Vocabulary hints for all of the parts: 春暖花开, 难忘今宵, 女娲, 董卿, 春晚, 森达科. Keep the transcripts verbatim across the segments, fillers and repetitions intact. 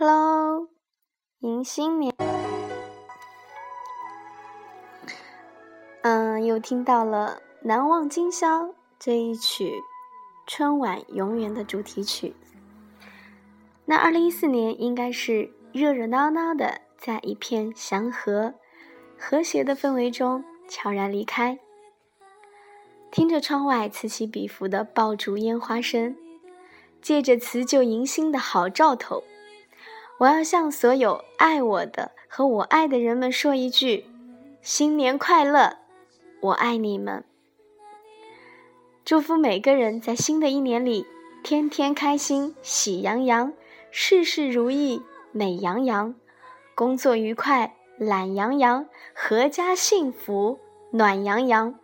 Hello， 迎新棉。嗯，又听到了《难忘今宵》这一曲春晚永远的主题曲。那二零一四年应该是热热闹闹的，在一片祥和、和谐的氛围中悄然离开。听着窗外此起彼伏的爆竹烟花声，借着辞旧迎新的好兆头，我要向所有爱我的和我爱的人们说一句：新年快乐，我爱你们。祝福每个人在新的一年里天天开心，喜洋洋，事事如意，美洋洋，工作愉快，懒洋洋，阖家幸福，暖洋洋。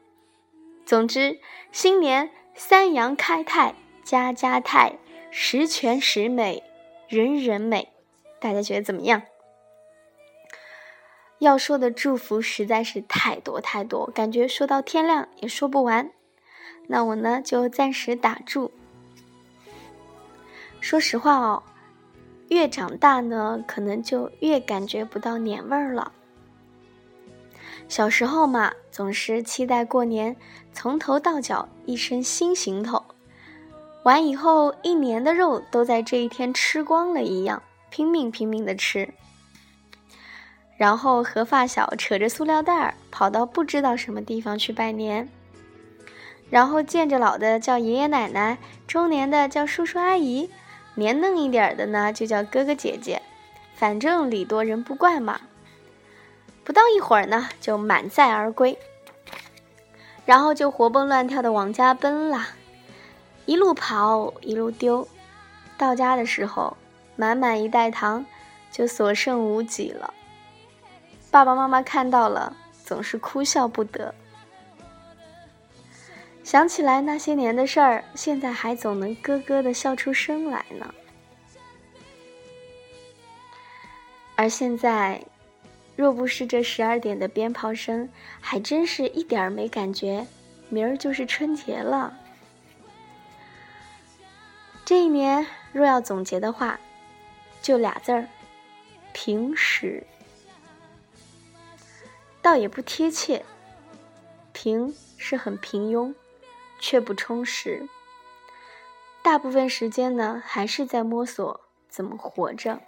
总之，新年三阳开泰，家家泰，十全十美，人人美。大家觉得怎么样？要说的祝福实在是太多太多，感觉说到天亮也说不完。那我呢，就暂时打住。说实话哦，越长大呢，可能就越感觉不到年味儿了。小时候嘛，总是期待过年，从头到脚一身新行头，完以后一年的肉都在这一天吃光了一样，拼命拼命的吃，然后和发小扯着塑料袋跑到不知道什么地方去拜年，然后见着老的叫爷爷奶奶，中年的叫叔叔阿姨，年嫩一点的呢就叫哥哥姐姐，反正礼多人不怪嘛。不到一会儿呢，就满载而归，然后就活蹦乱跳的往家奔啦，一路跑一路丢，到家的时候满满一袋糖就所剩无几了。爸爸妈妈看到了总是哭笑不得。想起来那些年的事儿，现在还总能咯咯地笑出声来呢。而现在若不是这十二点的鞭炮声，还真是一点儿没感觉，明儿就是春节了。这一年若要总结的话，就俩字儿：平时。倒也不贴切，平是很平庸，却不充实。大部分时间呢，还是在摸索怎么活着。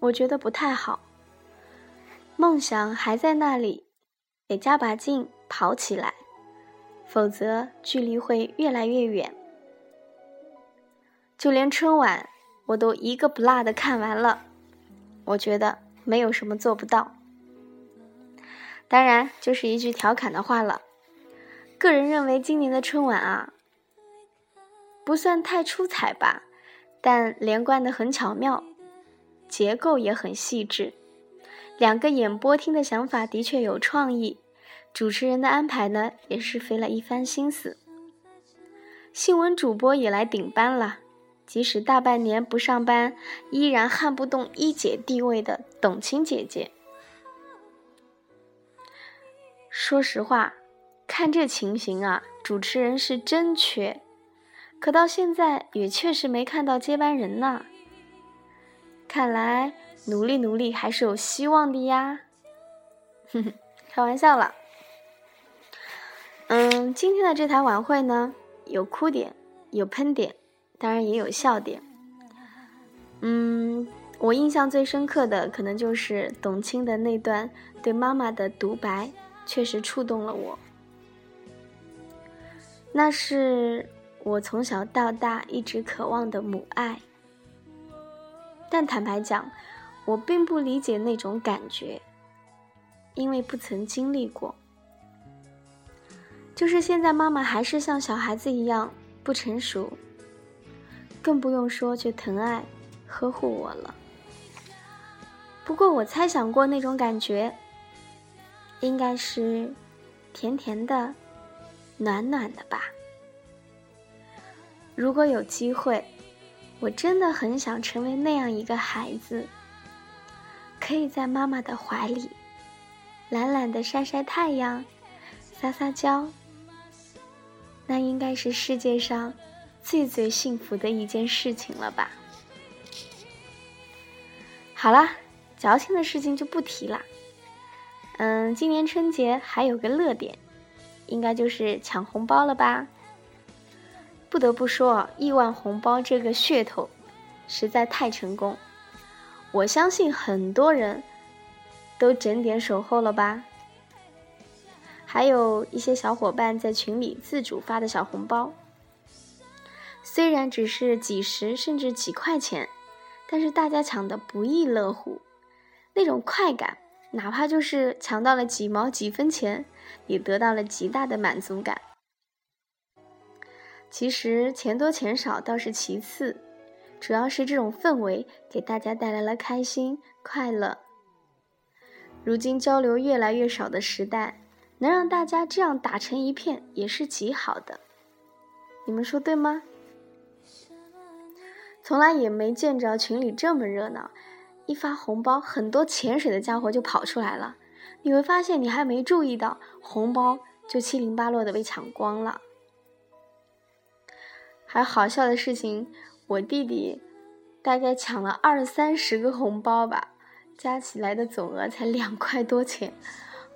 我觉得不太好。梦想还在那里，得加把劲跑起来，否则距离会越来越远。就连春晚我都一个不落的看完了，我觉得没有什么做不到。当然就是一句调侃的话了，个人认为今年的春晚啊，不算太出彩吧，但连贯的很巧妙，结构也很细致，两个演播厅的想法的确有创意，主持人的安排呢也是费了一番心思，新闻主播也来顶班了，即使大半年不上班，依然撼不动一姐地位的董卿姐姐。说实话，看这情形啊，主持人是真缺，可到现在也确实没看到接班人呢。看来努力努力还是有希望的呀，哼哼，开玩笑了。嗯，今天的这台晚会呢，有哭点，有喷点，当然也有笑点。嗯，我印象最深刻的可能就是董卿的那段对妈妈的独白，确实触动了我。那是我从小到大一直渴望的母爱。但坦白讲，我并不理解那种感觉，因为不曾经历过。就是现在妈妈还是像小孩子一样不成熟，更不用说去疼爱呵护我了。不过我猜想过那种感觉应该是甜甜的暖暖的吧。如果有机会，我真的很想成为那样一个孩子，可以在妈妈的怀里懒懒地晒晒太阳，撒撒娇，那应该是世界上最最幸福的一件事情了吧。好了，矫情的事情就不提了。嗯，今年春节还有个乐点，应该就是抢红包了吧？不得不说，亿万红包这个噱头实在太成功，我相信很多人都整点守候了吧？还有一些小伙伴在群里自主发的小红包，虽然只是几十甚至几块钱，但是大家抢得不亦乐乎，那种快感，哪怕就是抢到了几毛几分钱，也得到了极大的满足感。其实钱多钱少倒是其次，主要是这种氛围给大家带来了开心快乐。如今交流越来越少的时代，能让大家这样打成一片也是极好的，你们说对吗？从来也没见着群里这么热闹，一发红包，很多潜水的家伙就跑出来了。你会发现你还没注意到，红包就七零八落的被抢光了。还好笑的事情，我弟弟大概抢了二三十个红包吧，加起来的总额才两块多钱，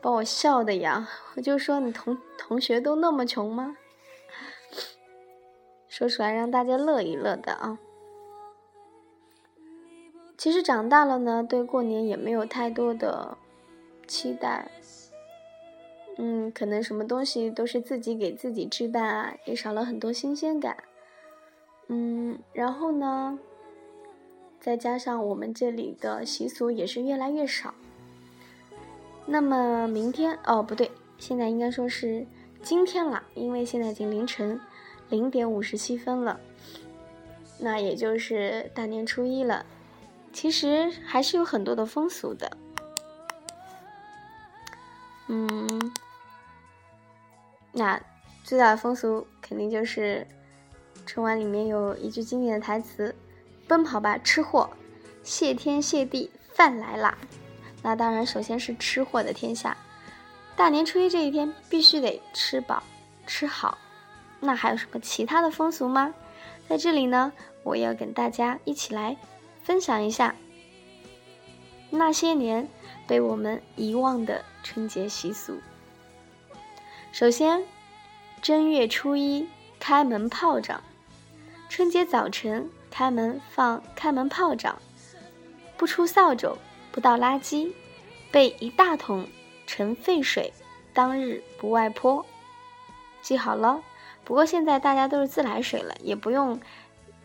把我笑的呀！我就说你同同学都那么穷吗？说出来让大家乐一乐的啊。其实长大了呢，对过年也没有太多的期待，嗯，可能什么东西都是自己给自己置办啊，也少了很多新鲜感，嗯，然后呢，再加上我们这里的习俗也是越来越少。那么明天，哦，不对，现在应该说是今天了，因为现在已经凌晨零点五十七分了，那也就是大年初一了。其实还是有很多的风俗的，嗯，那最大的风俗肯定就是春晚里面有一句经典的台词，奔跑吧吃货，谢天谢地饭来啦。那当然首先是吃货的天下，大年初一这一天必须得吃饱吃好。那还有什么其他的风俗吗？在这里呢，我要跟大家一起来分享一下那些年被我们遗忘的春节习俗。首先，正月初一开门炮仗，春节早晨开门放开门炮仗，不出扫帚，不倒垃圾，备一大桶盛沸水，当日不外泼。记好了，不过现在大家都是自来水了，也不用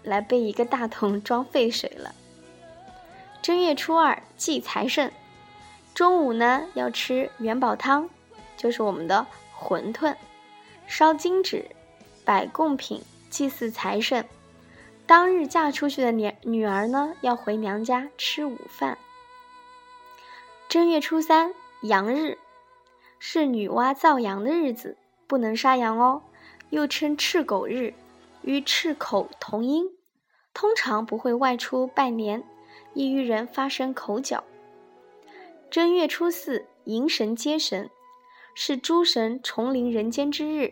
来备一个大桶装沸水了。正月初二祭财神，中午呢要吃元宝汤，就是我们的馄饨，烧金纸，摆贡品祭祀财神。当日嫁出去的女儿呢要回娘家吃午饭。正月初三羊日，是女娲造羊的日子，不能杀羊哦，又称赤狗日，与赤口同音，通常不会外出拜年，易与人发生口角。正月初四迎神接神，是诸神重临人间之日，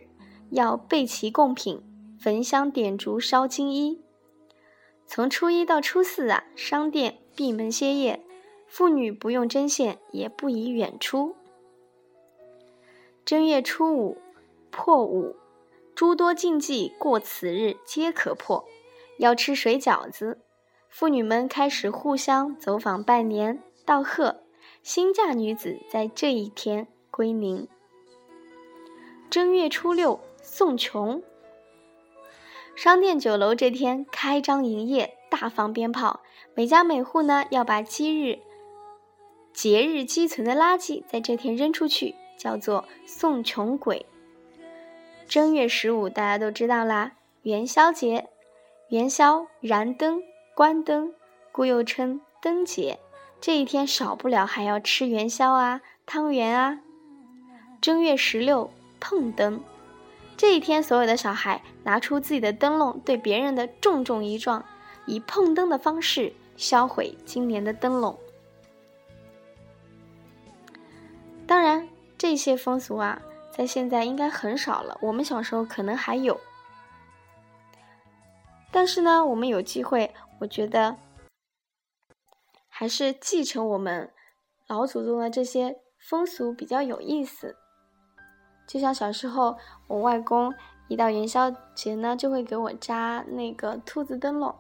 要备齐贡品，焚香点烛，烧金衣。从初一到初四啊，商店闭门歇业，妇女不用针线，也不宜远出。正月初五破五，诸多禁忌过此日皆可破，要吃水饺子。妇女们开始互相走访拜年道贺，新嫁女子在这一天归宁。正月初六送穷，商店酒楼这天开张营业，大放鞭炮，每家每户呢要把积日节日积存的垃圾在这天扔出去，叫做送穷鬼。正月十五大家都知道啦，元宵节，元宵燃灯关灯，故又称灯节，这一天少不了还要吃元宵啊，汤圆啊。正月十六碰灯，这一天所有的小孩拿出自己的灯笼，对别人的重重一撞，以碰灯的方式销毁今年的灯笼。当然这些风俗啊，在现在应该很少了，我们小时候可能还有，但是呢我们有机会，我觉得还是继承我们老祖宗的这些风俗比较有意思。就像小时候我外公一到元宵节呢，就会给我扎那个兔子灯笼，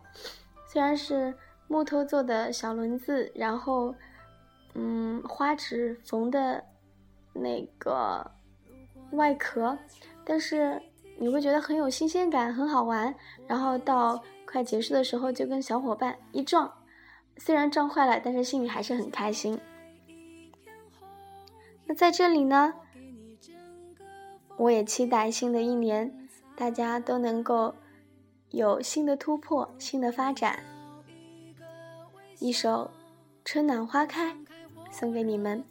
虽然是木头做的小轮子，然后嗯花纸缝的那个外壳，但是你会觉得很有新鲜感，很好玩。然后到快结束的时候，就跟小伙伴一撞，虽然撞坏了，但是心里还是很开心。那在这里呢，我也期待新的一年大家都能够有新的突破，新的发展。一首春暖花开送给你们，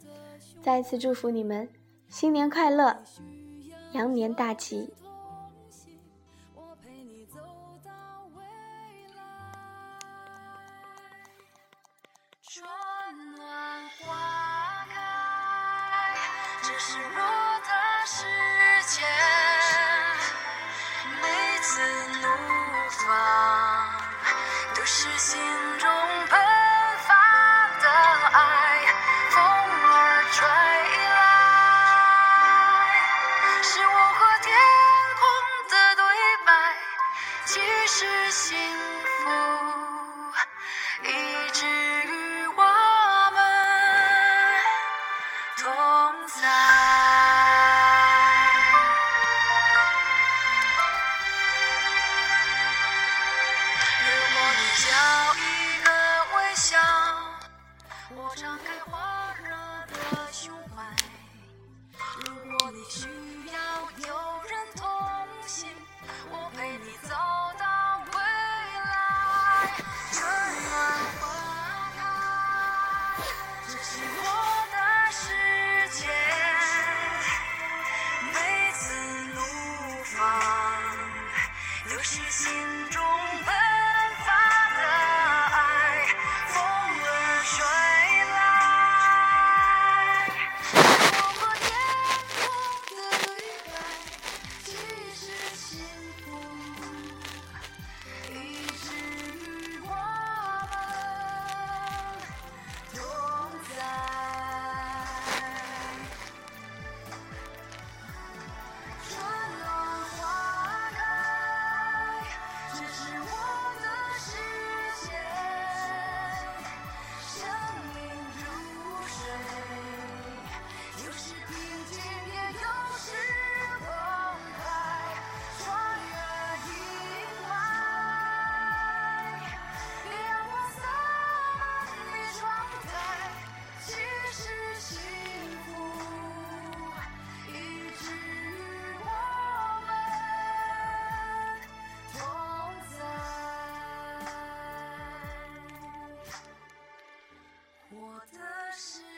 再次祝福你们新年快乐，羊年大吉。春暖花开，这是我的世界，每次怒放都是心中奔放的爱，风儿吹来，是我和天空的对白，其实幸福一直我的世界。